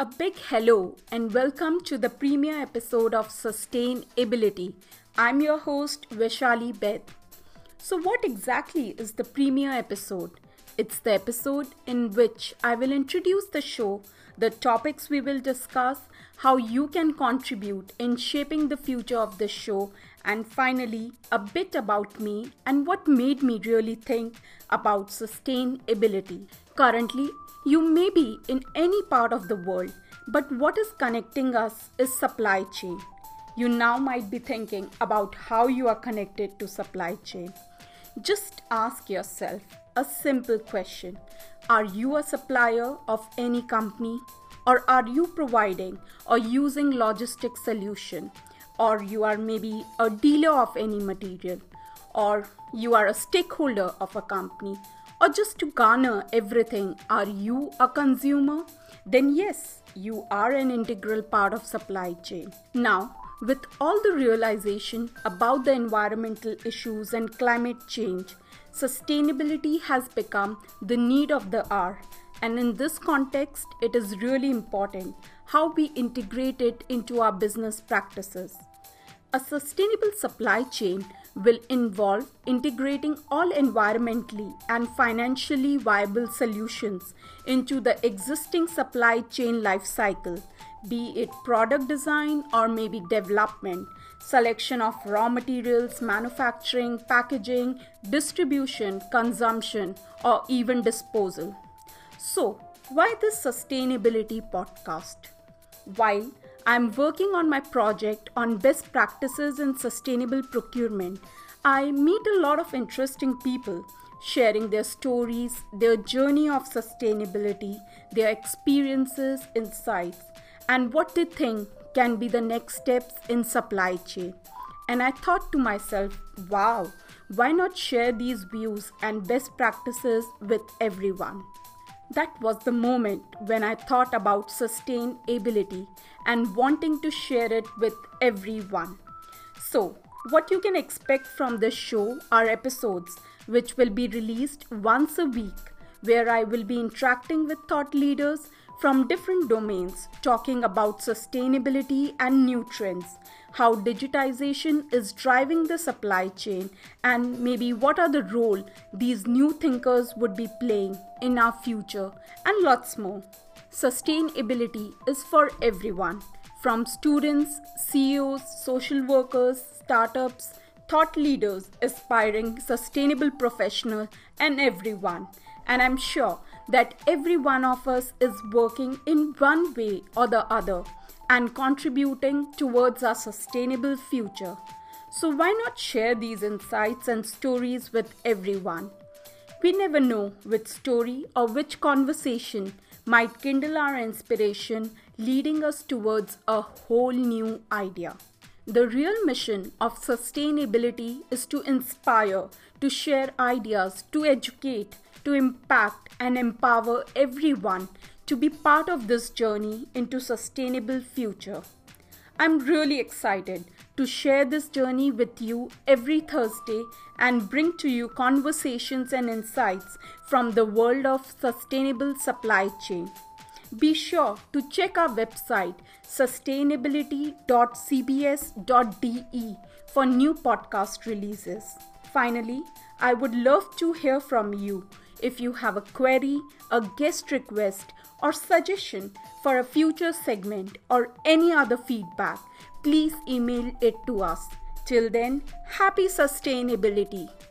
A big hello and welcome to the premiere episode of Sustainability. I'm your host Vishali Beth. So what exactly is the premiere episode? It's the episode in which I will introduce the show, the topics we will discuss, how you can contribute in shaping the future of the show, and finally a bit about me and what made me really think about sustainability. Currently, you may be in any part of the world, but what is connecting us is supply chain. You now might be thinking about how you are connected to supply chain. Just ask yourself a simple question. Are you a supplier of any company? Or are you providing or using logistic solution? Or you are maybe a dealer of any material? Or you are a stakeholder of a company? Or just to garner everything, are you a consumer? Then yes, you are an integral part of supply chain. Now, with all the realization about the environmental issues and climate change, sustainability has become the need of the hour. And in this context, it is really important how we integrate it into our business practices. A sustainable supply chain will involve integrating all environmentally and financially viable solutions into the existing supply chain life cycle, be it product design or maybe development, selection of raw materials, manufacturing, packaging, distribution, consumption, or even disposal. So, why this sustainability podcast? While I'm working on my project on best practices in sustainable procurement, I meet a lot of interesting people sharing their stories, their journey of sustainability, their experiences, insights, and what they think can be the next steps in supply chain. And I thought to myself, wow, why not share these views and best practices with everyone? That was the moment when I thought about sustainability and wanting to share it with everyone. So, what you can expect from this show are episodes which will be released once a week, where I will be interacting with thought leaders from different domains, talking about sustainability and new trends, how digitization is driving the supply chain, and maybe what are the role these new thinkers would be playing in our future, and lots more. Sustainability is for everyone, from students, CEOs, social workers, startups, thought leaders, aspiring sustainable professionals, and everyone. And I'm sure that every one of us is working in one way or the other and contributing towards our sustainable future. So why not share these insights and stories with everyone? We never know which story or which conversation might kindle our inspiration, leading us towards a whole new idea. The real mission of sustainability is to inspire, to share ideas, to educate, to impact and empower everyone to be part of this journey into sustainable future. I'm really excited to share this journey with you every Thursday and bring to you conversations and insights from the world of sustainable supply chain. Be sure to check our website sustainability.cbs.de for new podcast releases. Finally, I would love to hear from you. If you have a query, a guest request, or suggestion for a future segment or any other feedback, please email it to us. Till then, happy sustainability!